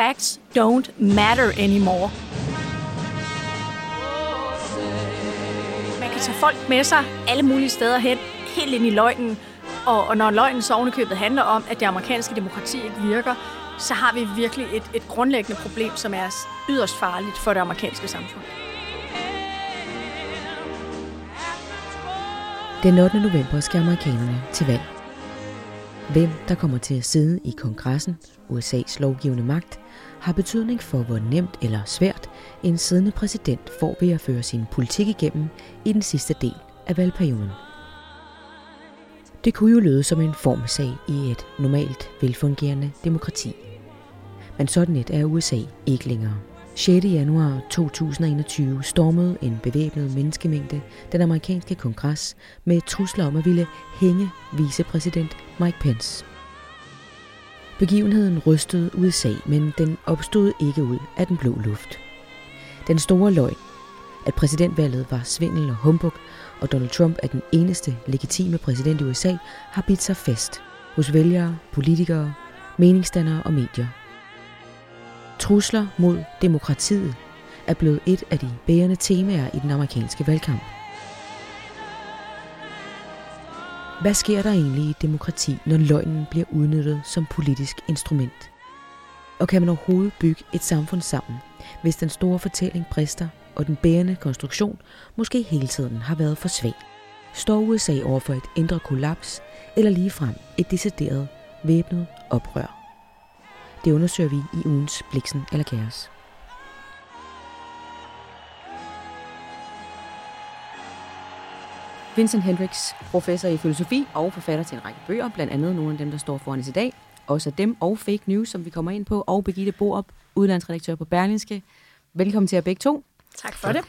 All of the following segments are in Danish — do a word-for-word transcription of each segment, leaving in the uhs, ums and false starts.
facts don't matter anymore. Man kan tage folk med sig alle mulige steder hen, helt ind i løgnen. Og, og når løgnen så ovenikøbet handler om, at det amerikanske demokrati ikke virker, så har vi virkelig et, et grundlæggende problem, som er yderst farligt for det amerikanske samfund. Den ottende november skal amerikanerne til valg. Hvem, der kommer til at sidde i kongressen, U S A's lovgivende magt, har betydning for, hvor nemt eller svært en siddende præsident får ved at føre sin politik igennem i den sidste del af valgperioden. Det kunne jo lyde som en formsag i et normalt velfungerende demokrati. Men sådan et er U S A ikke længere. sjette januar to tusind og enogtyve stormede en bevæbnet menneskemængde den amerikanske kongres med trusler om at ville hænge vicepræsident Mike Pence. Begivenheden rystede U S A, men den opstod ikke ud af den blå luft. Den store løgn, at præsidentvalget var svindel og humbug, og Donald Trump er den eneste legitime præsident i U S A, har bidt sig fast hos vælgere, politikere, meningsdannere og medier. Trusler mod demokratiet er blevet et af de bærende temaer i den amerikanske valgkamp. Hvad sker der egentlig i et demokrati, når løgnen bliver udnyttet som politisk instrument? Og kan man overhovedet bygge et samfund sammen, hvis den store fortælling brister, og den bærende konstruktion måske hele tiden har været for svag? Står U S A over for et indre kollaps, eller ligefrem et decideret væbnet oprør? Det undersøger vi i ugens Bliksen eller Kaos. Vincent Hendricks, professor i filosofi og forfatter til en række bøger, blandt andet nogle af dem, der står foran os i dag, også dem og fake news, som vi kommer ind på, og Birgitte Boerup, udlandsredaktør på Berlingske. Velkommen til jer begge to. Tak for det.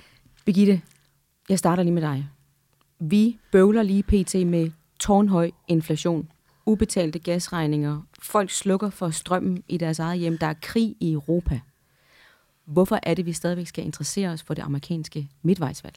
Birgitte, jeg starter lige med dig. Vi bøvler lige pt. Med tårnhøj inflation, ubetalte gasregninger, folk slukker for strømmen i deres eget hjem, der er krig i Europa. Hvorfor er det, vi stadigvæk skal interessere os for det amerikanske midtvejsvalg?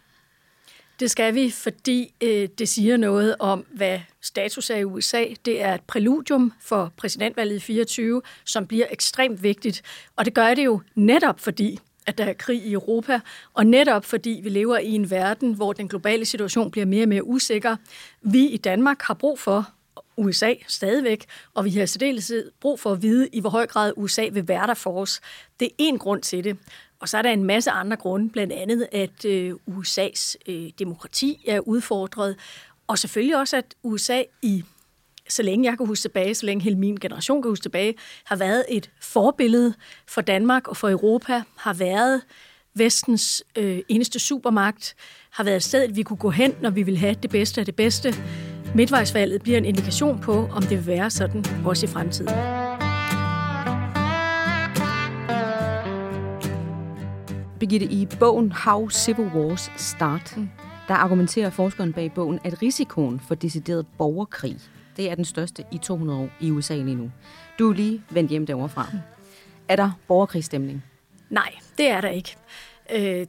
Det skal vi, fordi øh, det siger noget om, hvad status er i U S A. Det er et præludium for præsidentvalget i fireogtyve, som bliver ekstremt vigtigt. Og det gør det jo netop fordi, at der er krig i Europa, og netop fordi vi lever i en verden, hvor den globale situation bliver mere og mere usikker. Vi i Danmark har brug for U S A stadigvæk, og vi har særdeleshed brug for at vide, i hvor høj grad U S A vil være der for os. Det er en grund til det. Og så er der en masse andre grunde, blandt andet at U S A's demokrati er udfordret, og selvfølgelig også, at U S A i så længe jeg kan huske tilbage, så længe hele min generation kan huske tilbage, har været et forbillede for Danmark og for Europa, har været vestens øh, eneste supermagt, har været et sted, vi kunne gå hen, når vi ville have det bedste af det bedste. Midtvejsvalget bliver en indikation på, om det vil være sådan også i fremtiden. Birgitte, i bogen How Civil Wars Start, der argumenterer forskeren bag bogen, at risikoen for decideret borgerkrig, det er den største i to hundrede år i U S A lige nu. Du er lige vendt hjem derovre fra. Er der borgerkrigsstemning? Nej, det er der ikke. Øh,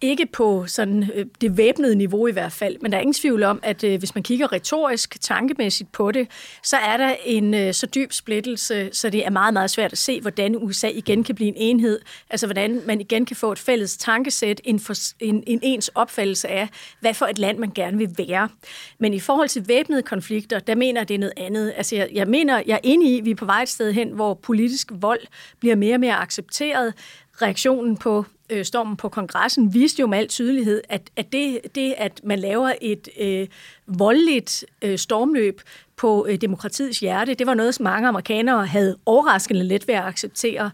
ikke på sådan øh, det væbnede niveau i hvert fald, men der er ingen tvivl om, at øh, hvis man kigger retorisk, tankemæssigt på det, så er der en øh, så dyb splittelse, så det er meget, meget svært at se, hvordan U S A igen kan blive en enhed. Altså, hvordan man igen kan få et fælles tankesæt, en, for, en, en ens opfattelse af, hvad for et land man gerne vil være. Men i forhold til væbnede konflikter, der mener jeg, det er noget andet. Altså, jeg, jeg mener, jeg er enig i, at vi er på vej et sted hen, hvor politisk vold bliver mere og mere accepteret. Reaktionen på øh, stormen på kongressen viste jo med al tydelighed, at, at det, det, at man laver et øh, voldeligt øh, stormløb på øh, demokratiets hjerte, det var noget, som mange amerikanere havde overraskende let ved at acceptere.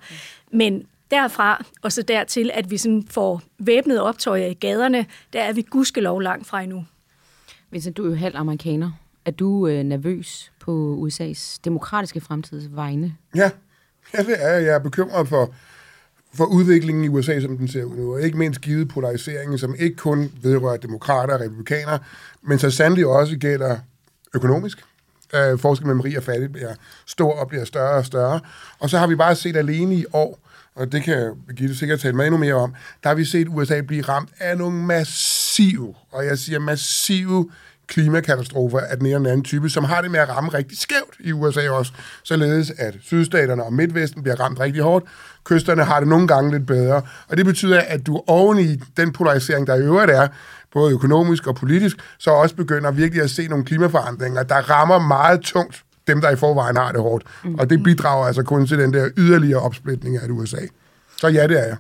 Men derfra og så dertil, at vi sådan får væbnede optøjer i gaderne, der er vi gudskelov langt fra endnu. Vincent, du er jo halv amerikaner. Er du øh, nervøs på U S A's demokratiske fremtidsvegne? Ja, ja, det er jeg. Jeg er bekymret for... for udviklingen i U S A, som den ser ud nu, og ikke mindst givet polariseringen, som ikke kun vedrører demokrater og republikanere, men så sandelig også gælder økonomisk. Øh, forskellen mellem rig og fattig bliver stor og bliver større og større. Og så har vi bare set alene i år, og det kan Birgitte sikkert tale mig endnu mere om, der har vi set U S A blive ramt af nogle massive, og jeg siger massive klimakatastrofer af den ene og den anden type, som har det med at ramme rigtig skævt i U S A også, således at sydstaterne og midtvesten bliver ramt rigtig hårdt. Kysterne har det nogle gange lidt bedre, og det betyder, at du oven i den polarisering, der i øvrigt er, både økonomisk og politisk, så også begynder virkelig at se nogle klimaforandringer, der rammer meget tungt dem, der i forvejen har det hårdt. Mm-hmm. Og det bidrager altså kun til den der yderligere opsplitning af U S A. Så ja, det er jeg.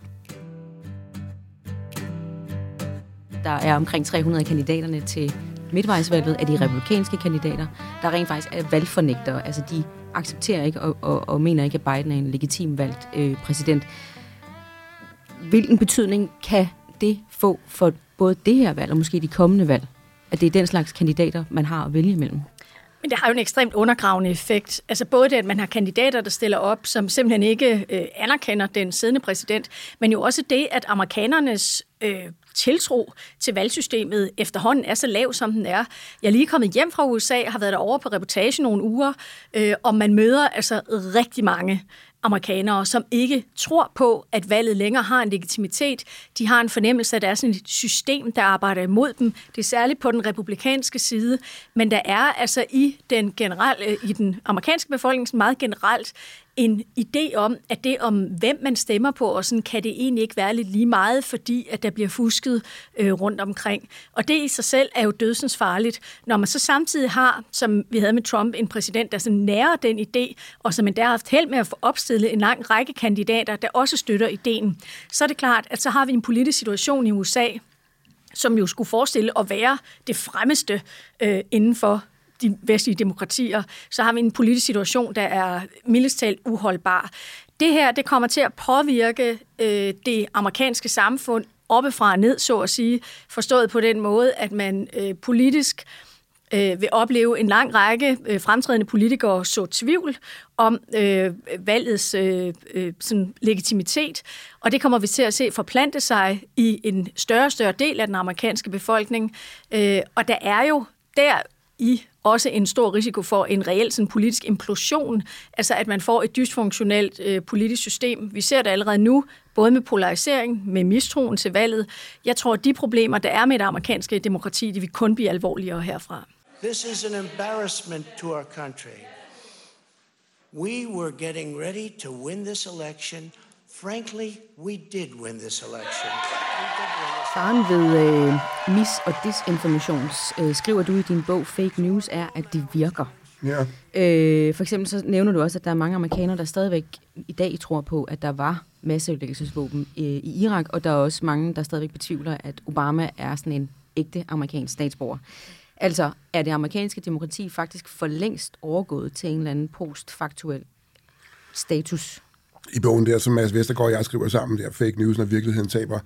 Der er omkring tre hundrede kandidaterne til midtvejsvalget af de republikanske kandidater, der rent faktisk er valgfornægtere. Altså, de accepterer ikke og, og, og mener ikke, at Biden er en legitim valgt øh, præsident. Hvilken betydning kan det få for både det her valg og måske de kommende valg, at det er den slags kandidater, man har at vælge imellem? Men det har jo en ekstremt undergravende effekt. Altså både det, at man har kandidater, der stiller op, som simpelthen ikke øh, anerkender den siddende præsident, men jo også det, at amerikanernes øh, tiltro til valgsystemet efterhånden er så lav, som den er. Jeg er lige kommet hjem fra U S A, har været derovre på reportage nogle uger, øh, og man møder altså rigtig mange amerikanere, som ikke tror på, at valget længere har en legitimitet. De har en fornemmelse af, at der er sådan et system, der arbejder imod dem. Det er særligt på den republikanske side, men der er altså i den, generelle, i den amerikanske befolkning meget generelt en idé om, at det om, hvem man stemmer på, og sådan kan det egentlig ikke være lidt lige meget, fordi at der bliver fusket øh, rundt omkring. Og det i sig selv er jo dødsens farligt. Når man så samtidig har, som vi havde med Trump, en præsident, der sådan nærer den idé, og som endda har haft held med at få opstillet en lang række kandidater, der også støtter ideen, så er det klart, at så har vi en politisk situation i U S A, som jo skulle forestille at være det fremmeste øh, inden for de vestlige demokratier, så har vi en politisk situation, der er mildest talt uholdbar. Det her, det kommer til at påvirke øh, det amerikanske samfund oppefra og ned, så at sige, forstået på den måde, at man øh, politisk øh, vil opleve en lang række øh, fremtrædende politikere så tvivl om øh, valgets øh, øh, sådan legitimitet, og det kommer vi til at se forplante sig i en større og større del af den amerikanske befolkning, øh, og der er jo der i også en stor risiko for en reel sådan, politisk implosion, altså at man får et dysfunktionelt øh, politisk system. Vi ser det allerede nu, både med polarisering, med mistroen til valget. Jeg tror, at de problemer, der er med det amerikanske demokrati, de vil kun blive alvorligere herfra. This is an embarrassment to our country. We were getting ready to win this election. Frankly, we did win this election. Faren ved øh, mis- og disinformation, øh, skriver du i din bog, fake news er, at det virker. Yeah. Øh, for eksempel så nævner du også, at der er mange amerikanere, der stadigvæk i dag tror på, at der var masseødelæggelsesvåben øh, i Irak, og der er også mange, der stadigvæk betvivler, at Obama er sådan en ægte amerikansk statsborger. Altså, er det amerikanske demokrati faktisk for længst overgået til en eller anden postfaktuel status? I bogen der, som Mads Vestergaard og jeg skriver sammen, der fake news, når virkeligheden taber,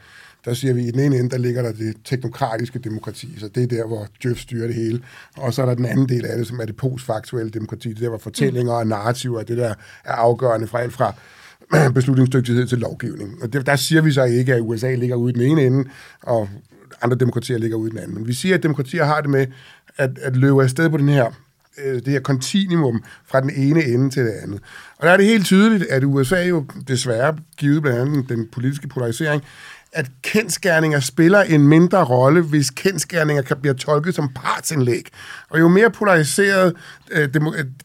der siger vi, at i den ene ende, der ligger der det teknokratiske demokrati, så det er der, hvor Jeff styrer det hele. Og så er der den anden del af det, som er det postfaktuelle demokrati, det der, hvor fortællinger og narrativer, det der er afgørende fra alt fra beslutningsdygtighed til lovgivning. Og det, der siger vi så ikke, at U S A ligger ude i den ene ende, og andre demokratier ligger ude i den anden. Men vi siger, at demokratier har det med at, at løbe afsted på den her det her kontinuum fra den ene ende til det andet. Og der er det helt tydeligt, at U S A jo desværre, givet blandt andet den politiske polarisering, at kendsgerninger spiller en mindre rolle, hvis kendsgerninger kan blive tolket som partsindlæg. Og jo mere polariseret øh,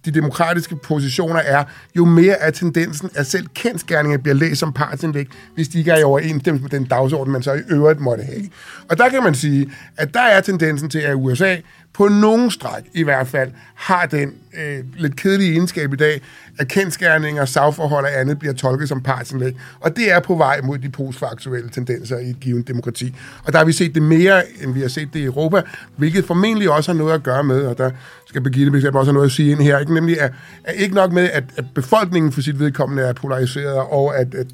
de demokratiske positioner er, jo mere er tendensen, at selv kendsgerninger bliver læst som partsindlæg, hvis de ikke er i overensstemmelse med den dagsorden, man så i øvrigt måtte have. Og der kan man sige, at der er tendensen til, at U S A på nogen stræk i hvert fald har den øh, lidt kedelige egenskab i dag, at kendsgerninger, sagforhold og andet bliver tolket som partsindlæg. Og det er på vej mod de postfaktuelle tendenser i et givet demokrati. Og der har vi set det mere, end vi har set det i Europa, hvilket formentlig også har noget at gøre med, og der skal Birgitte bestemt også have noget at sige ind her, ikke? Nemlig er, er ikke nok med, at, at befolkningen for sit vedkommende er polariseret, og at, at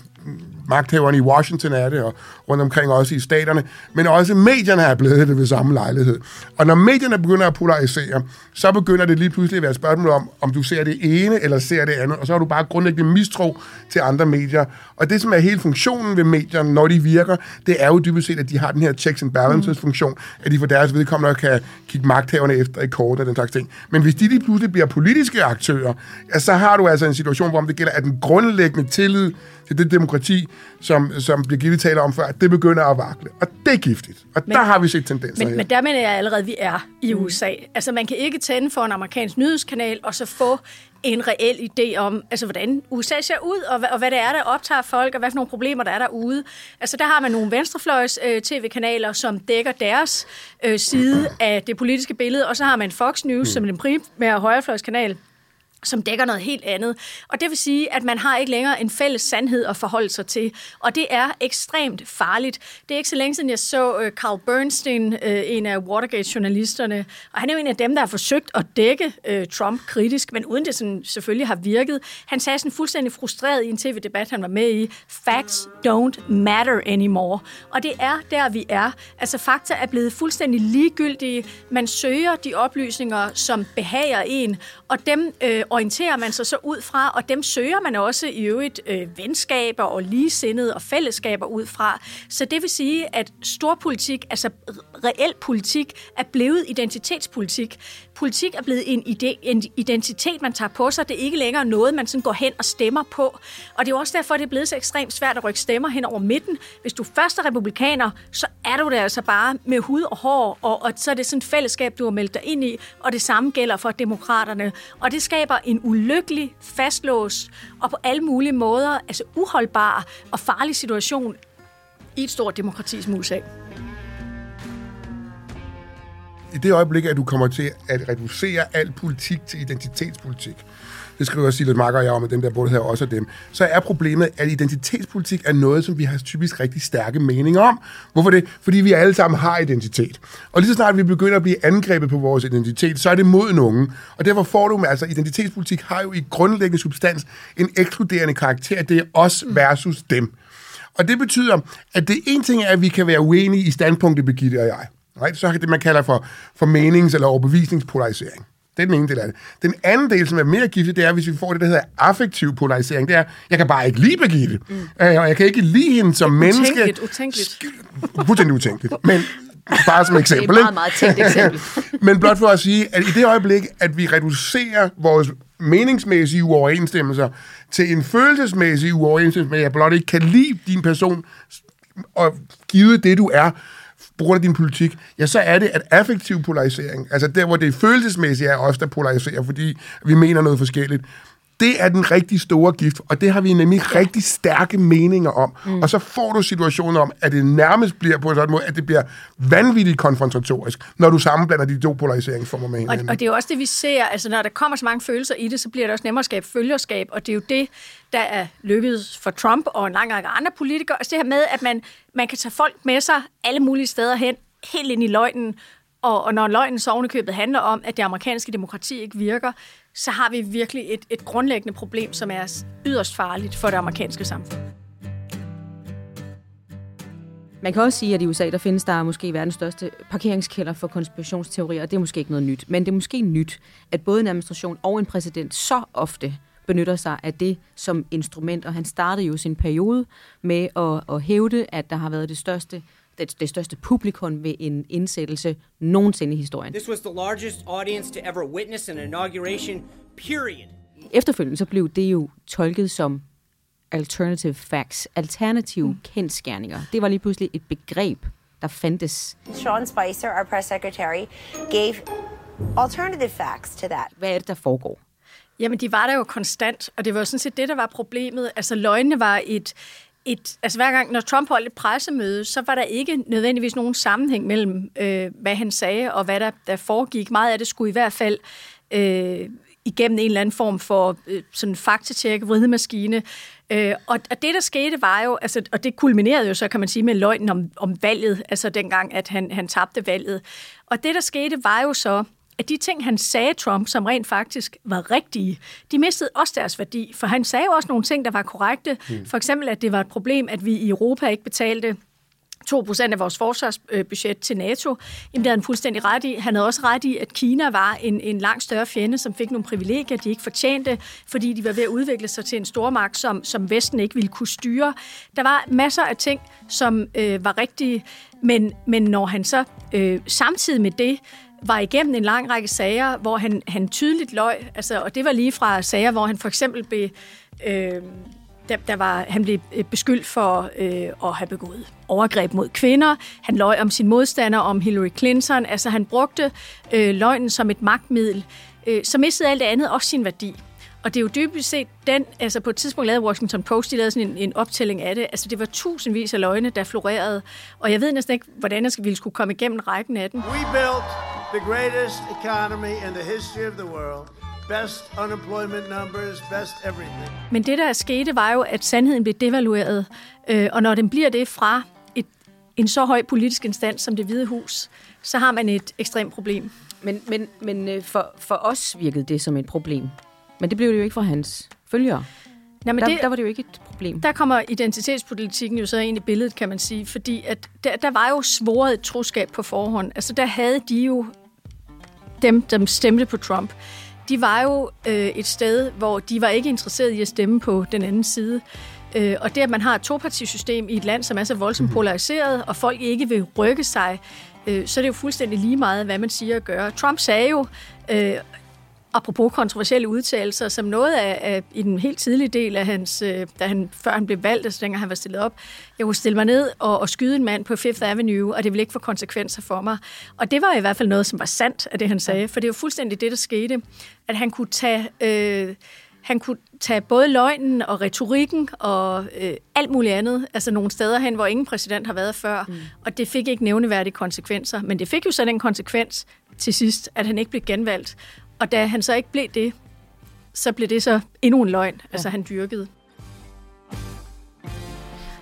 magthaverne i Washington er det, og rundt omkring også i staterne, men også medierne er blevet det ved samme lejlighed. Og når medierne begynder at polarisere, så begynder det lige pludselig at være et spørgsmål om, om du ser det ene eller ser det andet, og så har du bare grundlæggende mistro til andre medier. Og det, som er hele funktionen ved medierne, når de virker, det er jo dybest set, at de har den her checks and balances-funktion, at de for deres vedkommende kan kigge magthaverne efter i kortene og den slags ting. Men hvis de lige pludselig bliver politiske aktører, ja, så har du altså en situation, hvor det gælder, at den grundlæggende tillid til det demokrati, som, som Birgitte taler om før, det begynder at vakle. Og det er giftigt. Og men, der har vi set tendenser. Men, men der mener jeg allerede, vi er i U S A. Mm. Altså, man kan ikke tænde for en amerikansk nyhedskanal og så få en reel idé om, altså, hvordan U S A ser ud, og, og hvad det er, der optager folk, og hvad for nogle problemer, der er derude. Altså, der har man nogle venstrefløjs øh, tv-kanaler, som dækker deres øh, side af det politiske billede, og så har man Fox News, mm. som den primære højrefløjskanal, som dækker noget helt andet. Og det vil sige, at man har ikke længere en fælles sandhed at forholde sig til. Og det er ekstremt farligt. Det er ikke så længe siden, jeg så Carl Bernstein, en af Watergate-journalisterne, og han er jo en af dem, der har forsøgt at dække Trump kritisk, men uden det sådan selvfølgelig har virket. Han sagde sådan fuldstændig frustreret i en tv-debat, han var med i, facts don't matter anymore. Og det er der, vi er. Altså, fakta er blevet fuldstændig ligegyldige. Man søger de oplysninger, som behager en, og dem øh, orienterer man sig så ud fra, og dem søger man også i øvrigt øh, venskaber og ligesindede og fællesskaber ud fra. Så det vil sige, at storpolitik, altså reel politik, er blevet identitetspolitik. Politik er blevet en, ide- en identitet, man tager på sig. Det er ikke længere noget, man sådan går hen og stemmer på. Og det er jo også derfor, det er blevet så ekstremt svært at rykke stemmer hen over midten. Hvis du først er republikaner, så er du der altså bare med hud og hår, og, og så er det sådan et fællesskab, du har meldt dig ind i, og det samme gælder for demokraterne. Og det skaber en ulykkelig, fastlåst og på alle mulige måder altså uholdbar og farlig situation i et stort demokrati som U S A. I det øjeblik, at du kommer til at reducere al politik til identitetspolitik, det skriver også Silas Marker og jeg om, at dem, der både her også er dem, så er problemet, at identitetspolitik er noget, som vi har typisk rigtig stærke meninger om. Hvorfor det? Fordi vi alle sammen har identitet. Og lige så snart vi begynder at blive angrebet på vores identitet, så er det mod nogen. Og derfor får du, altså identitetspolitik har jo i grundlæggende substans en ekskluderende karakter. Det er os versus dem. Og det betyder, at det ene ting er, at vi kan være uenige i standpunktet, Birgitte og jeg. Right? Så er det, man kalder for, for menings- eller overbevisningspolarisering. Det er den ene del af det. Den anden del, som er mere giftig, det er, hvis vi får det, der hedder affektiv polarisering. Det er, jeg kan bare ikke lide Birgitte. Mm. Og jeg kan ikke lide hende som menneske. Utænkeligt, utænkeligt. Fuldstændig utænkeligt. Men bare som eksempel. Det er et meget, meget tænkt eksempel. Men blot for at sige, at i det øjeblik, at vi reducerer vores meningsmæssige uoverensstemmelser til en følelsesmæssig uoverensstemmelse, at jeg blot ikke kan lide din person og givet det, du er, på grund af din politik, ja, så er det, at affektiv polarisering, altså der, hvor det følelsesmæssigt er os, der polariserer, fordi vi mener noget forskelligt, det er den rigtig store gift, og det har vi nemlig rigtig stærke meninger om. Mm. Og så får du situationer om, at det nærmest bliver på en sådan måde, at det bliver vanvittigt konfrontatorisk, når du sammenblander de to polariseringsformer med hinanden. Og, og det er jo også det, vi ser, altså når der kommer så mange følelser i det, så bliver det også nemmere at skabe følgerskab, og det er jo det, der er lykkedes for Trump og en lang række andre politikere. Altså det her med, at man, man kan tage folk med sig alle mulige steder hen, helt ind i løgnen, og, og når løgnen så ovenikøbet handler om, at det amerikanske demokrati ikke virker, så har vi virkelig et, et grundlæggende problem, som er yderst farligt for det amerikanske samfund. Man kan også sige, at i U S A der findes der måske verdens største parkeringskælder for konspirationsteorier, og det er måske ikke noget nyt. Men det er måske nyt, at både en administration og en præsident så ofte benytter sig af det som instrument, og han startede jo sin periode med at, at hævde, at der har været det største Det, det største publikum ved en indsættelse nogensinde i historien. This was the largest audience to ever witness an inauguration, period. Efterfølgende så blev det jo tolket som alternative facts, alternative mm. kendsgerninger. Det var lige pludselig et begreb, der fandtes. Sean Spicer, our press secretary, gave alternative facts to that. Hvad er det, der foregår? Jamen, de var der jo konstant, og det var sådan set det, der var problemet. Altså, løgnene var et... Et, altså hver gang, når Trump holdt et pressemøde, så var der ikke nødvendigvis nogen sammenhæng mellem, øh, hvad han sagde og hvad der, der foregik. Meget af det skulle i hvert fald øh, igennem en eller anden form for øh, sådan faktatjek, vridemaskine. Øh, og, og det, der skete, var jo, altså, og det kulminerede jo så, kan man sige, med løgnen om, om valget, altså dengang, at han, han tabte valget. Og det, der skete, var jo så, at de ting, han sagde Trump, som rent faktisk var rigtige, de mistede også deres værdi. For han sagde også nogle ting, der var korrekte. Mm. For eksempel, at det var et problem, at vi i Europa ikke betalte to procent af vores forsvarsbudget til NATO. Jamen, det havde han fuldstændig ret i. Han havde også ret i, at Kina var en, en langt større fjende, som fik nogle privilegier, de ikke fortjente, fordi de var ved at udvikle sig til en stormagt, som, som Vesten ikke ville kunne styre. Der var masser af ting, som øh, var rigtige, men, men når han så øh, samtidig med det var igennem en lang række sager, hvor han, han tydeligt løg, altså, og det var lige fra sager, hvor han for eksempel blev øh, Der, der var, han blev beskyldt for øh, at have begået overgreb mod kvinder. Han løj om sin modstander, om Hillary Clinton. Altså, han brugte øh, løgnen som et magtmiddel. Øh, så mistede alt det andet også sin værdi. Og det er jo dybest set den, altså på et tidspunkt lavede Washington Post, de lavede sådan en, en optælling af det. Altså, det var tusindvis af løgne, der florerede. Og jeg ved næsten ikke, hvordan jeg ville skulle komme igennem rækken af den. We built the greatest economy in the history of the world. Best unemployment numbers, best everything. Men det, der skete, var jo, at sandheden blev devalueret. Øh, og når den bliver det fra et, en så høj politisk instans som Det Hvide Hus, så har man et ekstremt problem. Men, men, men for, for os virkede det som et problem. Men det blev det jo ikke for hans følgere. Nej, men der, det, der var det jo ikke et problem. Der kommer identitetspolitikken jo så ind i billedet, kan man sige. Fordi at der, der var jo svoret et troskab på forhånd. Altså, der havde de jo dem, der stemte på Trump. De var jo øh, et sted, hvor de var ikke interesserede i at stemme på den anden side. Øh, og det, at man har et topartisystem i et land, som er så voldsomt polariseret, og folk ikke vil rykke sig, øh, så er det jo fuldstændig lige meget, hvad man siger og gør. Trump sagde jo, øh, apropos kontroversielle udtalelser, som noget af, af i den helt tidlige del af hans, øh, da han, før han blev valgt, altså dengang han var stillet op, jeg kunne stille mig ned og, og skyde en mand på Fifth Avenue, og det ville ikke få konsekvenser for mig. Og det var i hvert fald noget, som var sandt af det, han sagde, for det var fuldstændig det, der skete, at han kunne tage, øh, han kunne tage både løgnen og retorikken og øh, alt muligt andet, altså nogle steder hen, hvor ingen præsident har været før, mm. og det fik ikke nævneværdige konsekvenser, men det fik jo sådan en konsekvens til sidst, at han ikke blev genvalgt. Og da han så ikke blev det, så blev det så endnu en løgn, altså ja. Han dyrkede.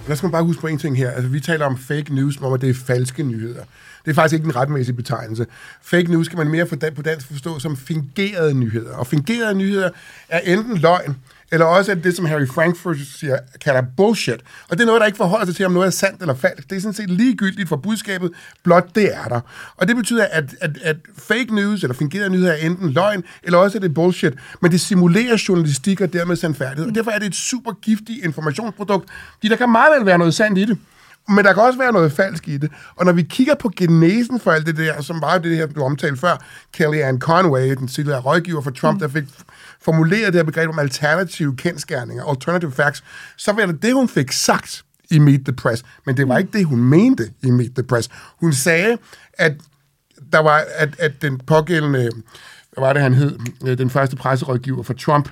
Der skal man bare huske på en ting her. Altså, vi taler om fake news, som om det er falske nyheder. Det er faktisk ikke en retmæssig betegnelse. Fake news kan man mere på dansk forstå som fingerede nyheder. Og fingerede nyheder er enten løgn, eller også er det, som Harry Frankfurt siger, kalder bullshit. Og det er noget, der ikke forholder sig til, om noget er sandt eller falsk. Det er sådan set ligegyldigt for budskabet, blot det er der. Og det betyder, at, at, at fake news eller fingerede nyheder er enten løgn, eller også er det bullshit. Men det simulerer journalistik og dermed sandfærdighed. Og derfor er det et super giftigt informationsprodukt, fordi der kan meget vel være noget sandt i det. Men der kan også være noget falsk i det. Og når vi kigger på genesen for alt det der, som var det her, du omtalte før, Kellyanne Conway, den tidligere rådgiver for Trump, der fik formuleret det her begreb om alternative kendsgerninger, alternative facts, så var det det, hun fik sagt i Meet the Press. Men det var ikke det, hun mente i Meet the Press. Hun sagde, at, der var, at, at den pågældende, hvad var det, han hed, den første presserådgiver for Trump.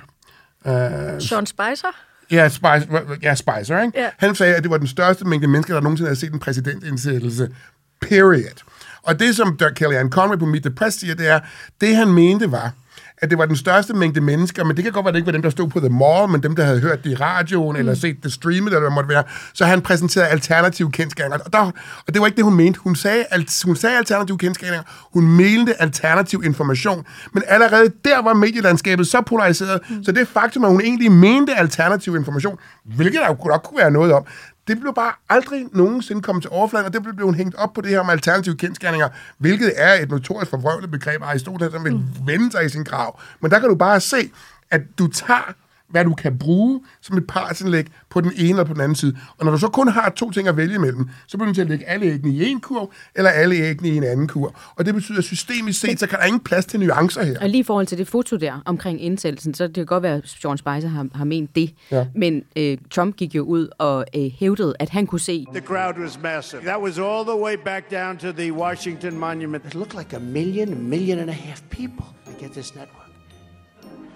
Øh, Sean Spicer? Ja, Spicer, ja, Spicer ikke? Yeah. Han sagde, at det var den største mængde mennesker, der nogensinde havde set en præsidentindsættelse. Period. Og det, som Kellyanne Conway på Meet the Press siger, det er, det han mente var, at det var den største mængde mennesker, men det kan godt være, det ikke var dem, der stod på The Mall, men dem, der havde hørt det i radioen, mm. eller set det streamet, eller hvad måtte være. Så han præsenterede alternative kendsgerninger. Og, der, og det var ikke det, hun mente. Hun sagde, alt, hun sagde alternative kendsgerninger. Hun mente alternativ information. Men allerede der var medielandskabet så polariseret, mm. så det faktum, at hun egentlig mente alternativ information, hvilket der jo godt kunne være noget om, det blev bare aldrig nogensinde kommet til overfladen, og det blev hun hængt op på det her med alternative kendsgerninger, hvilket er et notorisk forvrøvlet begreb af Aristoteles, som vil mm. vende sig i sin grav. Men der kan du bare se, at du tager, hvad du kan bruge som et partsindlæg på den ene eller på den anden side. Og når du så kun har to ting at vælge imellem, så bliver du til at lægge alle æggene i en kurv, eller alle æggene i en anden kurv. Og det betyder, at systemisk set, så kan der ingen plads til nuancer her. Og lige i forhold til det foto der omkring indsættelsen, så det kan godt være, at Sean Spicer har, har ment det. Ja. Men øh, Trump gik jo ud og øh, hævdede, at han kunne se... The crowd was massive. That was all the way back down to the Washington Monument. It looked like a million, a million and a half people to get this network.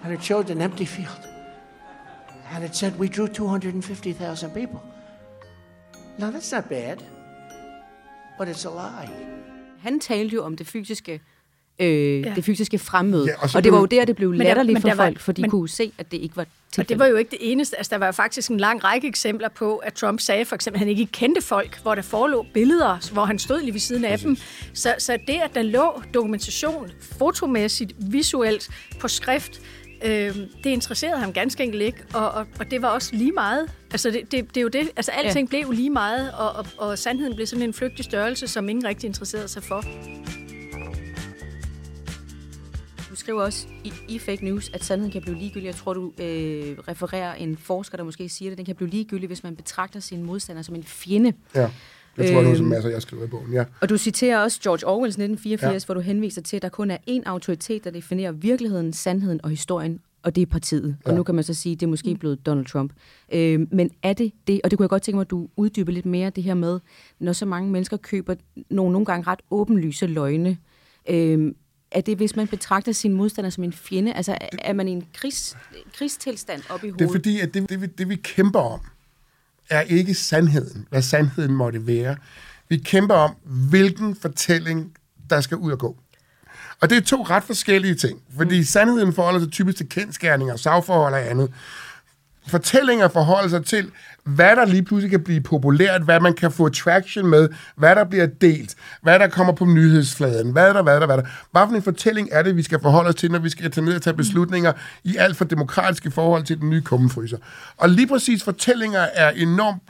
And it showed an empty field. And it said we drew two hundred fifty thousand people. Now that's not bad, but it's a lie. Han talte jo om det fysiske, øh, ja. det fysiske fremmøde, ja, og, og det blev... var jo der, det blev latterligt men der, men for folk, var, for de men... kunne se, at det ikke var tilfældet. Og det var jo ikke det eneste. Altså, der var jo faktisk en lang række eksempler på, at Trump sagde for eksempel, at han ikke kendte folk, hvor der forelå billeder, hvor han stod lige ved siden af dem. Så, så det, at der lå dokumentation, fotomæssigt, visuelt, på skrift, Øh, det interesserede ham ganske enkelt ikke, og, og, og det var også lige meget. Altså, det, det, det er jo det. Altså, alting ja. blev jo lige meget, og, og, og sandheden blev sådan en flygtig størrelse, som ingen rigtig interesserede sig for. Du skriver også i, i Fake News, at sandheden kan blive ligegyldig. Jeg tror, du øh, refererer en forsker, der måske siger det. Den kan blive ligegyldig, hvis man betragter sine modstandere som en fjende. Ja. Jeg tror, det er masser, jeg skriver i bogen, ja. Og du citerer også George Orwells nitten fireogfirs, ja. hvor du henviser til, at der kun er én autoritet, der definerer virkeligheden, sandheden og historien. og det er partiet. Ja. Og nu kan man så sige, at det er måske blevet Donald Trump. Øh, men er det det? Og det kunne jeg godt tænke mig, at du uddyber lidt mere det her med, når så mange mennesker køber nogle, nogle gange ret åbenlyse løgne. Øh, er det, hvis man betragter sin modstander som en fjende? Altså, er man i en krigs, krigstilstand oppe i hovedet? Det er fordi, at det, det, vi, det vi kæmper om, er ikke sandheden. Hvad sandheden måtte være. Vi kæmper om, hvilken fortælling, der skal ud og gå. Og det er to ret forskellige ting. Fordi mm. sandheden forholder sig typisk til kendsgerninger, sagforhold og andet. Fortællinger forholder sig til, hvad der lige pludselig kan blive populært, hvad man kan få traction med, hvad der bliver delt, hvad der kommer på nyhedsfladen, hvad der, hvad der, hvad der. Hvad for en fortælling er det, vi skal forholde os til, når vi skal tage ned og tage beslutninger i alt for demokratiske forhold til den nye kummefryser. Og lige præcis fortællinger er enormt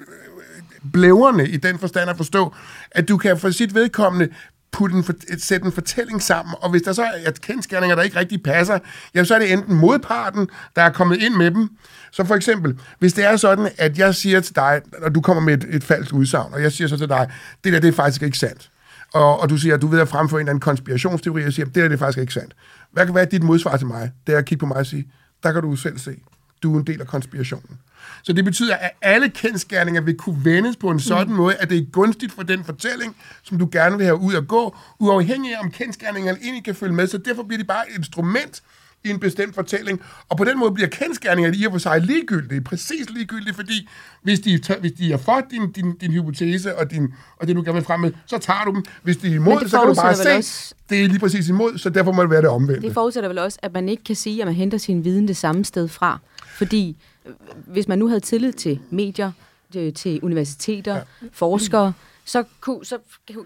blævrende i den forstand at forstå, at du kan for sit vedkommende putte en for, sætte en fortælling sammen, og hvis der så er kendsgerninger, der ikke rigtig passer, jamen så er det enten modparten, der er kommet ind med dem. Så for eksempel, hvis det er sådan, at jeg siger til dig, og du kommer med et, et falsk udsagn, og jeg siger så til dig, det der, det er faktisk ikke sandt. Og, og du siger, at du ved at fremføre en eller anden konspirationsteori, og siger, det der, det er faktisk ikke sandt. Hvad kan være dit modsvar til mig? Det er at kigge på mig og sige, der kan du selv se. Du er en del af konspirationen. Så det betyder, at alle kendsgerninger vil kunne vendes på en sådan mm. måde, at det er gunstigt for den fortælling, som du gerne vil have ud at gå, uafhængig af om kendsgerningerne egentlig kan følge med. Så derfor bliver de bare et instrument i en bestemt fortælling. Og på den måde bliver kendsgerningerne i og for sig ligegyldige, præcis ligegyldige, fordi hvis de, hvis de er for din, din, din hypotese og, din, og det, du gerne vil frem med, så tager du dem. Hvis de er imod, så kan du bare se, også... det er lige præcis imod, så derfor må det være det omvendte. Det forudsætter vel også, at man ikke kan sige, at man henter sin viden det samme sted fra. Fordi hvis man nu havde tillid til medier, til universiteter, ja. forskere, så, kunne, så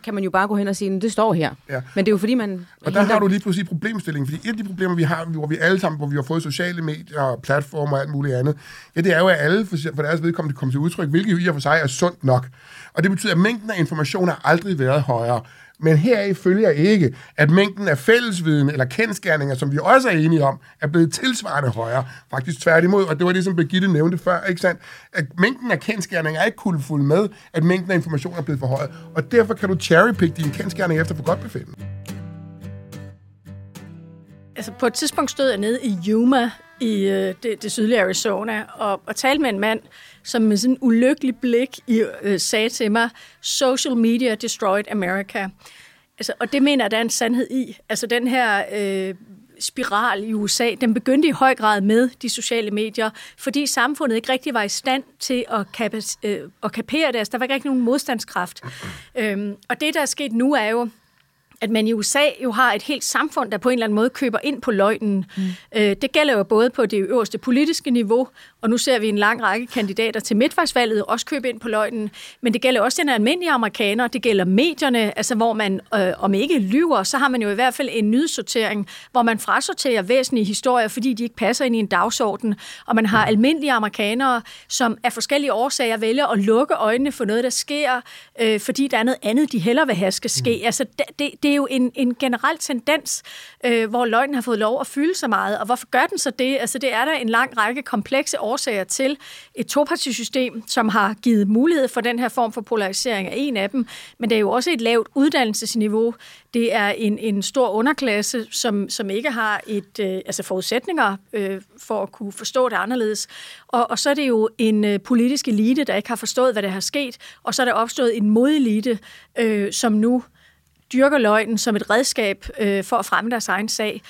kan man jo bare gå hen og sige, det står her. Ja. Men det er jo fordi, man... Og der har du lige pludselig problemstillingen, fordi et af de problemer, vi har, hvor vi alle sammen, hvor vi har fået sociale medier og platformer og alt muligt andet, ja, det er jo, at alle for deres vedkommende kommer til udtryk, hvilket jo i og for sig er sundt nok. Og det betyder, at mængden af information har aldrig været højere. Men heraf følger ikke, at mængden af fællesviden eller kendsgerninger, som vi også er enige om, er blevet tilsvarende højere. Faktisk tværtimod, og det var det, som Birgitte nævnte før, ikke sandt? At mængden af kendsgerninger er ikke kuldefuld med, at mængden af information er blevet forhøjet. Og derfor kan du cherrypick dine kendsgerninger efter forgodtbefindende. Altså på et tidspunkt stod jeg nede i Yuma i det, det sydlige Arizona og, og talte med en mand, som med sådan en ulykkelig blik I, øh, sagde til mig, social media destroyed America. Altså, og det mener jeg, der er en sandhed i. Altså den her øh, spiral i U S A, den begyndte i høj grad med de sociale medier, fordi samfundet ikke rigtig var i stand til at, kapas, øh, at kapere det. Altså, der var ikke rigtig nogen modstandskraft. Okay. Øhm, og det, der er sket nu, er jo, at man i U S A jo har et helt samfund, der på en eller anden måde køber ind på løgnen. Mm. Øh, det gælder jo både på det øverste politiske niveau, og nu ser vi en lang række kandidater til midtvejsvalget også købe ind på løgnen, men det gælder også den almindelige amerikaner, det gælder medierne, altså hvor man, øh, om ikke lyver, så har man jo i hvert fald en nyhedssortering, hvor man frasorterer væsentlige historier, fordi de ikke passer ind i en dagsorden, og man har almindelige amerikanere, som af forskellige årsager vælger at lukke øjnene for noget, der sker, øh, fordi der er noget andet, de hellere vil have skal ske. Mm. Altså det, det er jo en, en generel tendens, øh, hvor løgnen har fået lov at fylde så meget. Og hvorfor gør den så det? Altså, det er der en lang række komplekse årsager til. Et topartisystem, som har givet mulighed for den her form for polarisering, er en af dem. Men det er jo også et lavt uddannelsesniveau. Det er en, en stor underklasse, som, som ikke har et, øh, altså forudsætninger øh, for at kunne forstå det anderledes. Og, og så er det jo en øh, politisk elite, der ikke har forstået, hvad der har sket. Og så er der opstået en modelite, øh, som nu dyrker løgnen som et redskab øh, for at fremme deres egen sag.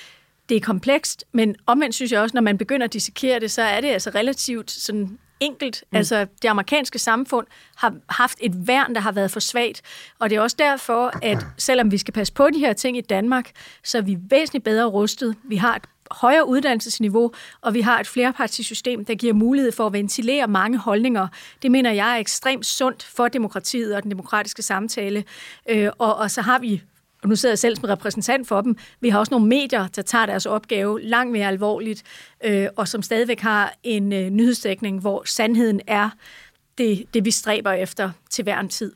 Det er komplekst, men omvendt synes jeg også, når man begynder at dissekere det, så er det altså relativt sådan enkelt. Mm. Altså, det amerikanske samfund har haft et værn, der har været for svagt, og det er også derfor, at selvom vi skal passe på de her ting i Danmark, så er vi væsentligt bedre rustet. Vi har et højere uddannelsesniveau, og vi har et flerpartisystem, der giver mulighed for at ventilere mange holdninger. Det mener jeg er ekstremt sundt for demokratiet og den demokratiske samtale. Øh, og, og så har vi, og nu sidder jeg selv som repræsentant for dem, vi har også nogle medier, der tager deres opgave langt mere alvorligt, øh, og som stadigvæk har en øh, nyhedsdækning, hvor sandheden er det, det, vi stræber efter til hver en tid.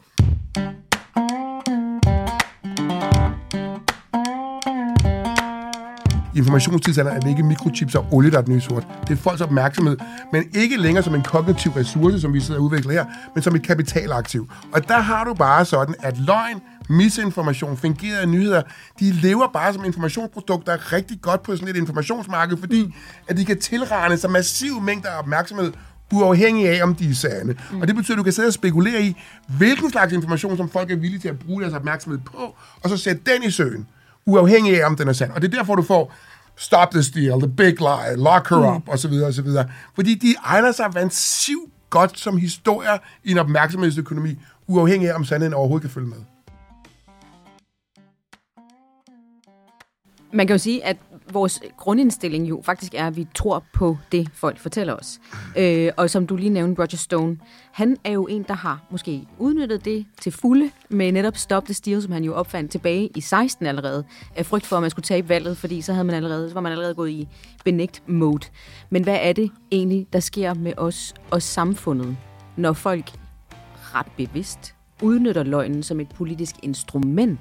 I informationstidsalderen er det ikke mikrochips og olie, der er det nye sort. Det er folks opmærksomhed, men ikke længere som en kognitiv ressource, som vi sidder og udvikler her, men som et kapitalaktiv. Og der har du bare sådan, at løgn, misinformation, fingerede nyheder, de lever bare som informationsprodukter rigtig godt på sådan et informationsmarked, fordi at de kan tilrane sig massive mængder af opmærksomhed, uafhængig af, om de er sande. Mm. Og det betyder, at du kan sidde og spekulere i, hvilken slags information, som folk er villige til at bruge deres opmærksomhed på, og så sætte den i søen, uafhængig af, om den er sand. Og det er derfor, du får Stop the Steal, The Big Lie, Lock Her Up, mm. osv. osv. Fordi de egner sig vanvittigt godt som historier i en opmærksomhedsøkonomi, uafhængig af, om sandheden overhovedet kan følge med. Man kan jo sige, at vores grundindstilling jo faktisk er, at vi tror på det, folk fortæller os. Øh, og som du lige nævnte, Roger Stone, han er jo en, der har måske udnyttet det til fulde med netop Stop the Steal, som han jo opfandt tilbage i seksten allerede, af frygt for, at man skulle tabe valget, fordi så, havde man allerede, så var man allerede gået i benægt-mode. Men hvad er det egentlig, der sker med os og samfundet, når folk ret bevidst udnytter løgnen som et politisk instrument?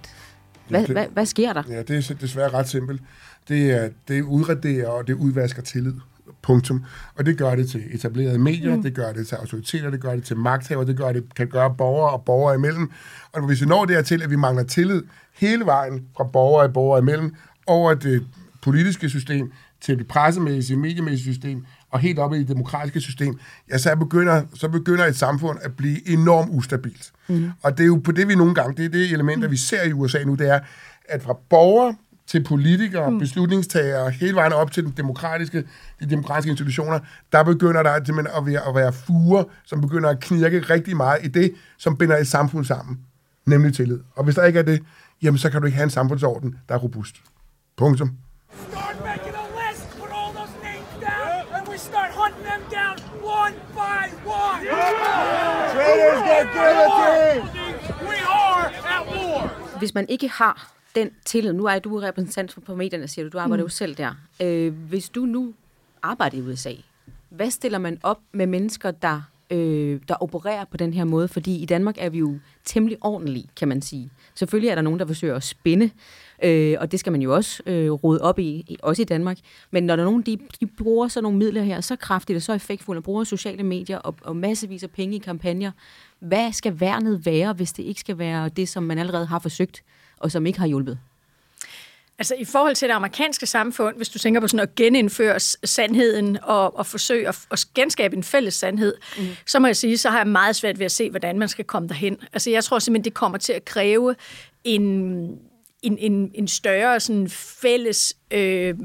Hvad, det, hvad, hvad sker der? Ja, det er desværre ret simpelt. Det, det udraderer, og det udvasker tillid. Punktum. Og det gør det til etablerede medier, mm. det gør det til autoriteter, det gør det til magthavere, det gør det, kan gøre borgere og borgere imellem. Og hvis vi når det her til, at vi mangler tillid hele vejen fra borgere og borgere imellem, over det politiske system, til det pressemæssige, mediemæssige system, og helt op i det demokratiske system, ja, så begynder, så begynder et samfund at blive enormt ustabilt. Mm. Og det er jo på det, vi nogle gange, det er det element, der vi ser i U S A nu, det er, at fra borgere til politikere, mm. beslutningstagere, hele vejen op til den demokratiske, de demokratiske institutioner, der begynder der at være, at være fuger, som begynder at knirke rigtig meget i det, som binder et samfund sammen, nemlig tillid. Og hvis der ikke er det, jamen så kan du ikke have en samfundsorden, der er robust. Punktum. Hvis man ikke har den tillid, nu er du repræsentant på medierne, siger du, du arbejder mm. jo selv der. Øh, hvis du nu arbejder i U S A, hvad stiller man op med mennesker, der, øh, der opererer på den her måde? Fordi i Danmark er vi jo temmelig ordentlige, kan man sige. Selvfølgelig er der nogen, der forsøger at spinde, øh, og det skal man jo også øh, rode op i, også i Danmark. Men når der er nogen, de, de bruger sådan nogle midler her, så kraftigt og så effektfuldt, og bruger sociale medier og, og massevis af penge i kampagner, hvad skal værnet være, hvis det ikke skal være det, som man allerede har forsøgt, og som ikke har hjulpet? Altså i forhold til det amerikanske samfund, hvis du tænker på sådan at genindføre sandheden og, og forsøge at, at genskabe en fælles sandhed, mm. så må jeg sige, så har jeg meget svært ved at se, hvordan man skal komme derhen. Altså jeg tror simpelthen, det kommer til at kræve en, en, en, en større sådan fælles øh,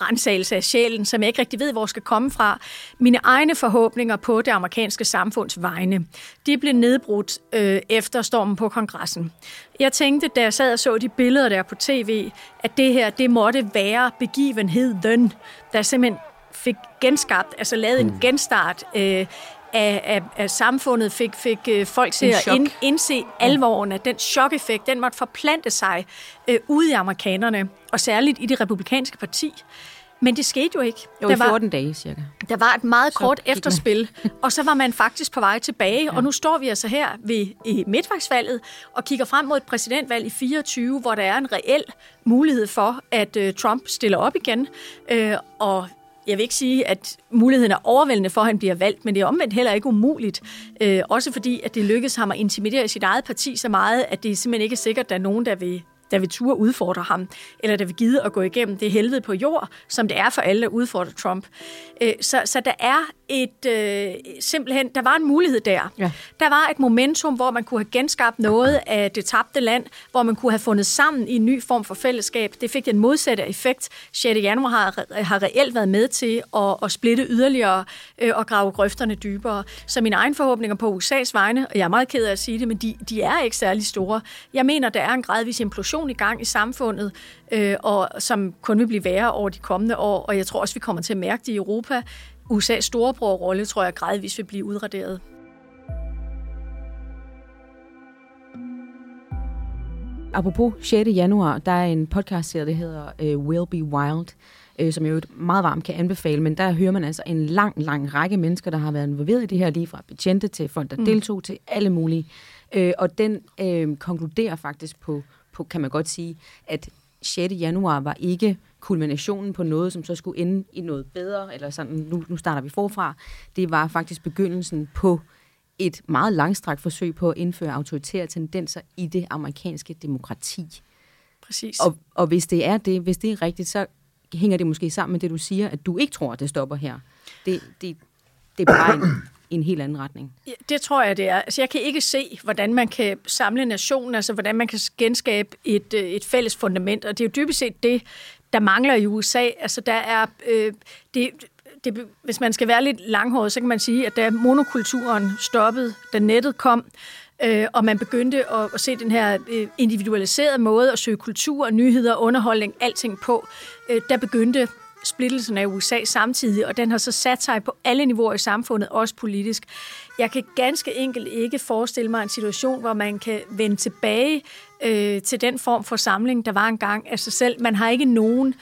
rensagelse af sjælen, som jeg ikke rigtig ved, hvor skal komme fra. Mine egne forhåbninger på det amerikanske samfunds vegne, de blev nedbrudt øh, efter stormen på kongressen. Jeg tænkte, da jeg sad og så de billeder der på tv, at det her, det måtte være begivenheden, der simpelthen fik genskabt, altså lavet en genstart øh, Af, af, af samfundet, fik, fik øh, folk til at ind, indse alvoren af den chok-effekt, den måtte forplante sig øh, ude i amerikanerne, og særligt i det republikanske parti. Men det skete jo ikke. Jo, der var fjorten dage cirka. Der var et meget så kort efterspil, og så var man faktisk på vej tilbage, ja. Og nu står vi altså her ved i midtvejsvalget og kigger frem mod et præsidentvalg i fireogtyve, hvor der er en reel mulighed for, at øh, Trump stiller op igen, øh, og jeg vil ikke sige, at muligheden er overvældende for, at han bliver valgt, men det er omvendt heller ikke umuligt. Øh, også fordi, at det lykkedes ham at intimidere sit eget parti så meget, at det simpelthen ikke er sikkert, at der er nogen, der vil, der vil turde udfordre ham, eller der vil gide at gå igennem det helvede på jord, som det er for alle, der udfordrer Trump. Øh, så, så der er et øh, simpelthen, der var en mulighed der. Ja. Der var et momentum, hvor man kunne have genskabt noget af det tabte land, hvor man kunne have fundet sammen i en ny form for fællesskab. Det fik den modsatte effekt. sjette januar har, har reelt været med til at, at splitte yderligere øh, og grave grøfterne dybere. Så mine egne forhåbninger på U S A's vegne, og jeg er meget ked af at sige det, men de, de er ikke særlig store. Jeg mener, der er en gradvis implosion i gang i samfundet, øh, og som kun vil blive værre over de kommende år, og jeg tror også, vi kommer til at mærke det i Europa. U S A's storebror-rolle, tror jeg, gradvist vil blive udraderet. Apropos sjette januar, der er en podcast-serie, der hedder uh, Will Be Wild, uh, som jeg jo meget varmt kan anbefale, men der hører man altså en lang, lang række mennesker, der har været involveret i det her, lige fra betjente til folk, der mm. deltog til alle mulige. Uh, og den uh, konkluderer faktisk på, på, kan man godt sige, at sjette januar var ikke kulminationen på noget, som så skulle ende i noget bedre, eller sådan, nu, nu starter vi forfra. Det var faktisk begyndelsen på et meget langstrakt forsøg på at indføre autoritære tendenser i det amerikanske demokrati. Præcis. Og, og hvis det er det, hvis det er rigtigt, så hænger det måske sammen med det, du siger, at du ikke tror, at det stopper her. Det, det, det er bare en, en helt anden retning. Ja, det tror jeg, det er. Altså, jeg kan ikke se, hvordan man kan samle nationen, altså hvordan man kan genskabe et, et fælles fundament, og det er jo dybest set det, der mangler i U S A. Altså, der er... Øh, det, Det, hvis man skal være lidt langhåret, så kan man sige, at da monokulturen stoppede, da nettet kom, øh, og man begyndte at, at se den her øh, individualiserede måde at søge kultur, nyheder, underholdning, alting på, øh, der begyndte splittelsen af U S A samtidig, og den har så sat sig på alle niveauer i samfundet, også politisk. Jeg kan ganske enkelt ikke forestille mig en situation, hvor man kan vende tilbage øh, til den form for samling, der var engang af sig selv. Man har ikke nogen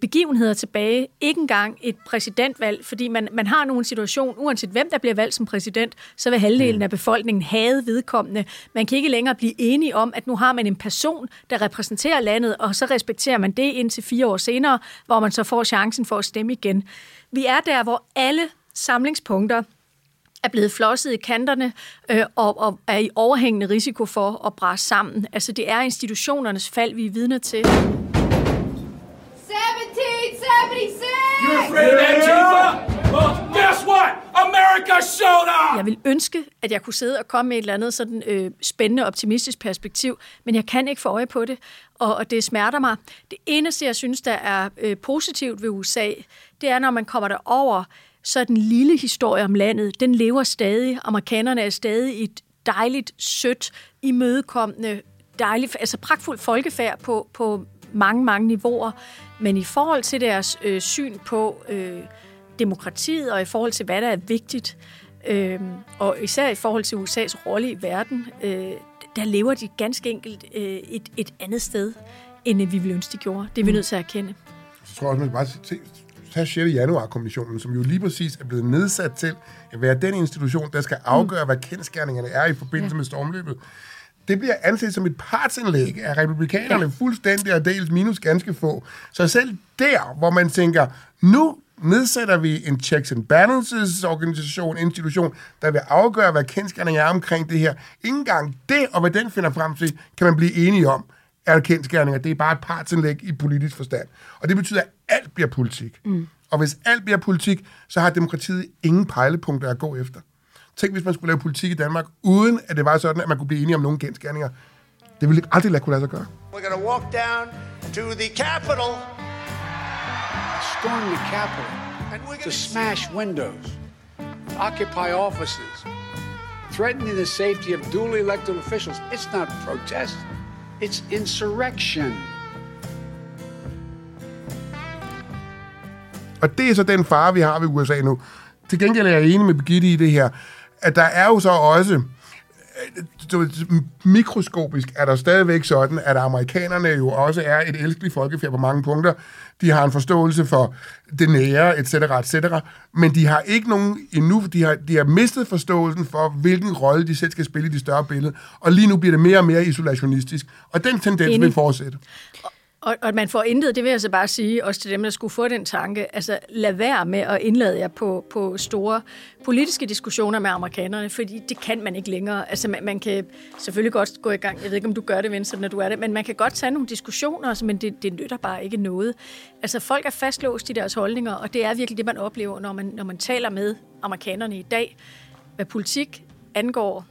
begivenheder tilbage, ikke engang et præsidentvalg, fordi man, man har nogen situation, uanset hvem der bliver valgt som præsident, så vil halvdelen af befolkningen hade vedkommende. Man kan ikke længere blive enige om, at nu har man en person, der repræsenterer landet, og så respekterer man det indtil fire år senere, hvor man så får chancen for at stemme igen. Vi er der, hvor alle samlingspunkter er blevet flosset i kanterne øh, og, og er i overhængende risiko for at brase sammen. Altså, det er institutionernes fald, vi er vidner til. Jeg vil ønske, at jeg kunne sidde og komme med et eller andet sådan øh, spændende, optimistisk perspektiv, men jeg kan ikke få øje på det, og, og det smerter mig. Det eneste, jeg synes, der er øh, positivt ved U S A, det er, når man kommer derover, så den lille historie om landet, den lever stadig. Amerikanerne er stadig et dejligt, sødt, imødekommende, dejligt, altså pragtfuldt folkefærd på, på mange, mange niveauer, men i forhold til deres øh, syn på øh, demokratiet, og i forhold til, hvad der er vigtigt, øh, og især i forhold til U S A's rolle i verden, øh, der lever de ganske enkelt øh, et, et andet sted, end vi ville ønske, de gjorde. Det er vi nødt til at erkende. Så tror jeg også, man bare skal tage sjette januar-kommissionen, som jo lige præcis er blevet nedsat til at være den institution, der skal afgøre, mm. hvad kendskærningerne er i forbindelse ja. med stormløbet. Det bliver anset som et partsindlæg af republikanerne ja. fuldstændig og dels minus ganske få. Så selv der, hvor man tænker, nu nedsætter vi en checks and balances organisation, institution, der vil afgøre, hvad kendskærningen er omkring det her. Ingen gang det, og hvad den finder frem til, kan man blive enige om, er kendskærninger. Det er bare et partsindlæg i politisk forstand. Og det betyder, at alt bliver politik. Mm. Og hvis alt bliver politik, så har demokratiet ingen pejlepunkter at gå efter. Tænk, hvis man skulle lave politik i Danmark, uden at det var sådan, at man kunne blive enige om nogle kendsgerninger. Det ville aldrig lade kunne lade sig gøre. We're going to walk down to the Capitol, storm the Capitol, to smash windows, occupy offices, threatening the safety of duly elected officials. It's not protest, it's insurrection. Og det er så den fare, vi har ved U S A nu. Til gengæld er jeg enig med Birgitte i det her, at der er jo så også, mikroskopisk er der stadigvæk sådan, at amerikanerne jo også er et elskeligt folkefærd på mange punkter. De har en forståelse for det nære, et cetera, et cetera. Men de har ikke nogen endnu, de har, de har mistet forståelsen for, hvilken rolle de selv skal spille i det større billede. Og lige nu bliver det mere og mere isolationistisk. Og den tendens Enig. vil fortsætte. Og, og man får intet, det vil jeg så bare sige, også til dem, der skulle få den tanke, altså lad være med at indlade jer på, på store politiske diskussioner med amerikanerne, fordi det kan man ikke længere. Altså man, man kan selvfølgelig godt gå i gang, jeg ved ikke, om du gør det, Vincent, når du er det, men man kan godt tage nogle diskussioner, men det, det nytter bare ikke noget. Altså folk er fastlåst i deres holdninger, og det er virkelig det, man oplever, når man, når man taler med amerikanerne i dag, hvad politik angår.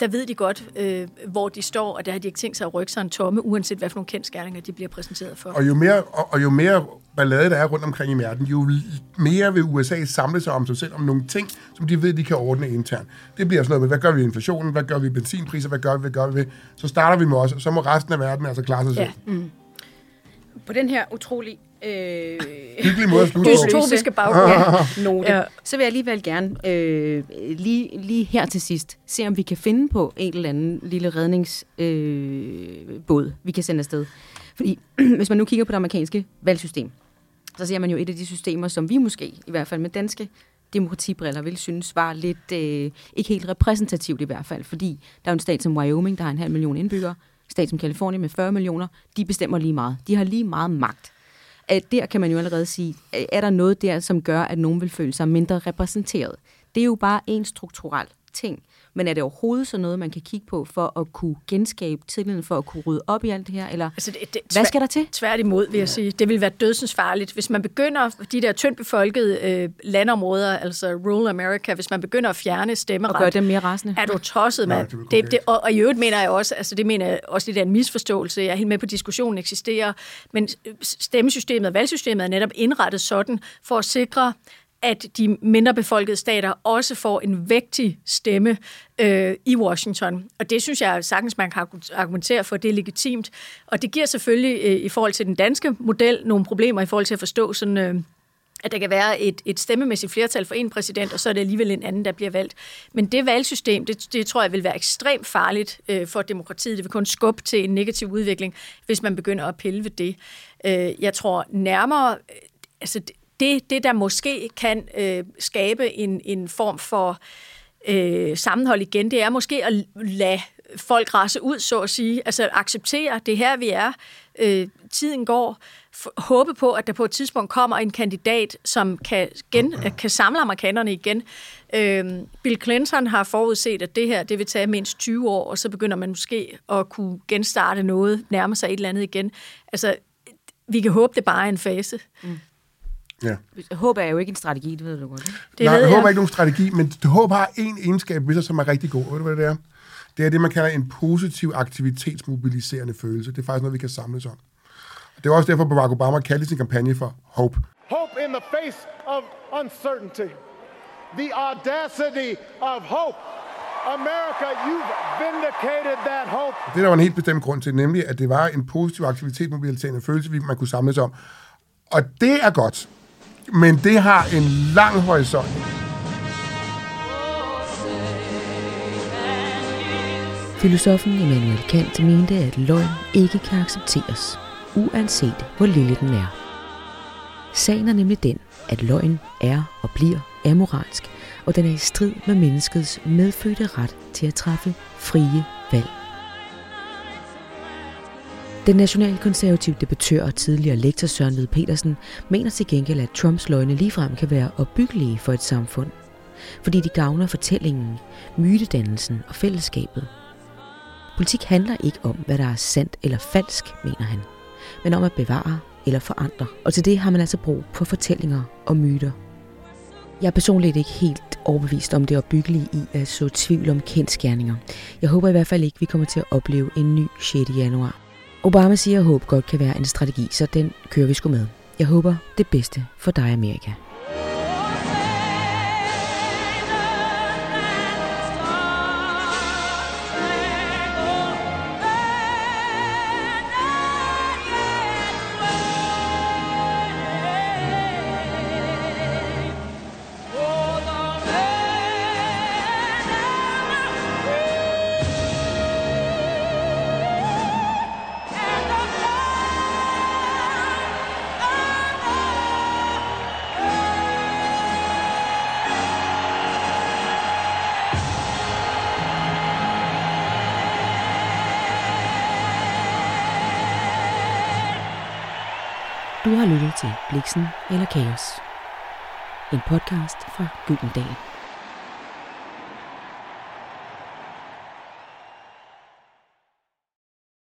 Der ved de godt, øh, hvor de står, og der har de ikke tænkt sig at rykke sig en tomme, uanset hvad for nogle kendskærninger de bliver præsenteret for. Og jo mere, og, og jo mere ballade der er rundt omkring i verden, jo mere vil U S A samle sig om sig selv om nogle ting, som de ved, de kan ordne internt. Det bliver sådan noget med, hvad gør vi i inflationen, hvad gør vi i benzinpriser, hvad gør vi, hvad gør vi, så starter vi med os, så må resten af verden altså klare sig selv. Ja, mm. På den her utrolig øh, dystopiske baggrund, ja, så vil jeg alligevel gerne øh, lige, lige her til sidst se, om vi kan finde på en eller anden lille redningsbåd, øh, vi kan sende afsted. Fordi hvis man nu kigger på det amerikanske valgsystem, så ser man jo et af de systemer, som vi måske, i hvert fald med danske demokratibriller, vil synes var lidt, øh, ikke helt repræsentativt i hvert fald, fordi der er en stat som Wyoming, der har en halv million indbyggere, stat som Kalifornien med fyrre millioner, de bestemmer lige meget. De har lige meget magt. Der kan man jo allerede sige, er der noget der, som gør, at nogen vil føle sig mindre repræsenteret? Det er jo bare en strukturel ting. Men er det overhovedet så noget, man kan kigge på for at kunne genskabe tilliden, for at kunne rydde op i alt det her? Eller altså det, det, hvad skal der til? Tværtimod, vil jeg sige. Det vil være dødsensfarligt. Hvis man begynder, de der tyndt befolkede øh, landområder, altså rural America, hvis man begynder at fjerne stemmeret. Og gøre dem mere rasende. Er du tosset, mand? Ja, og, og i øvrigt mener jeg også, altså det mener jeg også lidt af en misforståelse. Jeg er helt med på, at diskussionen eksisterer. Men stemmesystemet og valgsystemet er netop indrettet sådan, for at sikre at de mindre befolkede stater også får en vægtig stemme øh, i Washington. Og det synes jeg sagtens, man kan argumentere for, at det er legitimt. Og det giver selvfølgelig øh, i forhold til den danske model nogle problemer i forhold til at forstå sådan... Øh at der kan være et, et stemmemæssigt flertal for en præsident, og så er det alligevel en anden, der bliver valgt. Men det valgsystem, det, det tror jeg vil være ekstremt farligt øh, for demokratiet. Det vil kun skubbe til en negativ udvikling, hvis man begynder at pille ved det. Øh, jeg tror nærmere... Øh, altså, Det, det, der måske kan øh, skabe en, en form for øh, sammenhold igen, det er måske at lade folk rase ud, så at sige. Altså acceptere, det her, vi er. Øh, tiden går. F- håbe på, at der på et tidspunkt kommer en kandidat, som kan, gen, øh, kan samle amerikanerne igen. Øh, Bill Clinton har forudset, at det her det vil tage mindst tyve år, og så begynder man måske at kunne genstarte noget, nærme sig et eller andet igen. Altså, vi kan håbe, det bare er en fase. Mm. Ja. Håb er jo ikke en strategi, det ved du godt. Det Nej, håb er ikke nogen strategi, men håb har en egenskab ved sig, som er rigtig god. Ved du, hvad det er? Det er det, man kalder en positiv aktivitetsmobiliserende følelse. Det er faktisk noget, vi kan samles om. Det er også derfor, Barack Obama kaldte sin kampagne for Hope. Hope in the face of uncertainty. The audacity of hope. America, you've vindicated that hope. Det der var en helt bestemt grund til, nemlig at det var en positiv aktivitetsmobiliserende følelse, man kunne samles om. Og det er godt. Men det har en lang horisont. Filosofen Immanuel Kant mente, at løgn ikke kan accepteres, uanset hvor lille den er. Sagen er nemlig den, at løgn er og bliver amoralsk, og den er i strid med menneskets medfødte ret til at træffe frie valg. Den nationalkonservative debattør og tidligere lektor Søren Hvide Pedersen mener til gengæld, at Trumps løgne ligefrem kan være opbyggelige for et samfund, fordi de gavner fortællingen, mytedannelsen og fællesskabet. Politik handler ikke om, hvad der er sandt eller falsk, mener han, men om at bevare eller forandre, og til det har man altså brug for fortællinger og myter. Jeg er personligt ikke helt overbevist om det opbyggelige i at så tvivl om kendsgerninger. Jeg håber i hvert fald ikke, vi kommer til at opleve en ny sjette januar. Obama siger, at håb godt kan være en strategi, så den kører vi sgu med. Jeg håber det bedste for dig, Amerika. Du har lyttet til Bliksen eller Kaos, en podcast fra Gyldendal.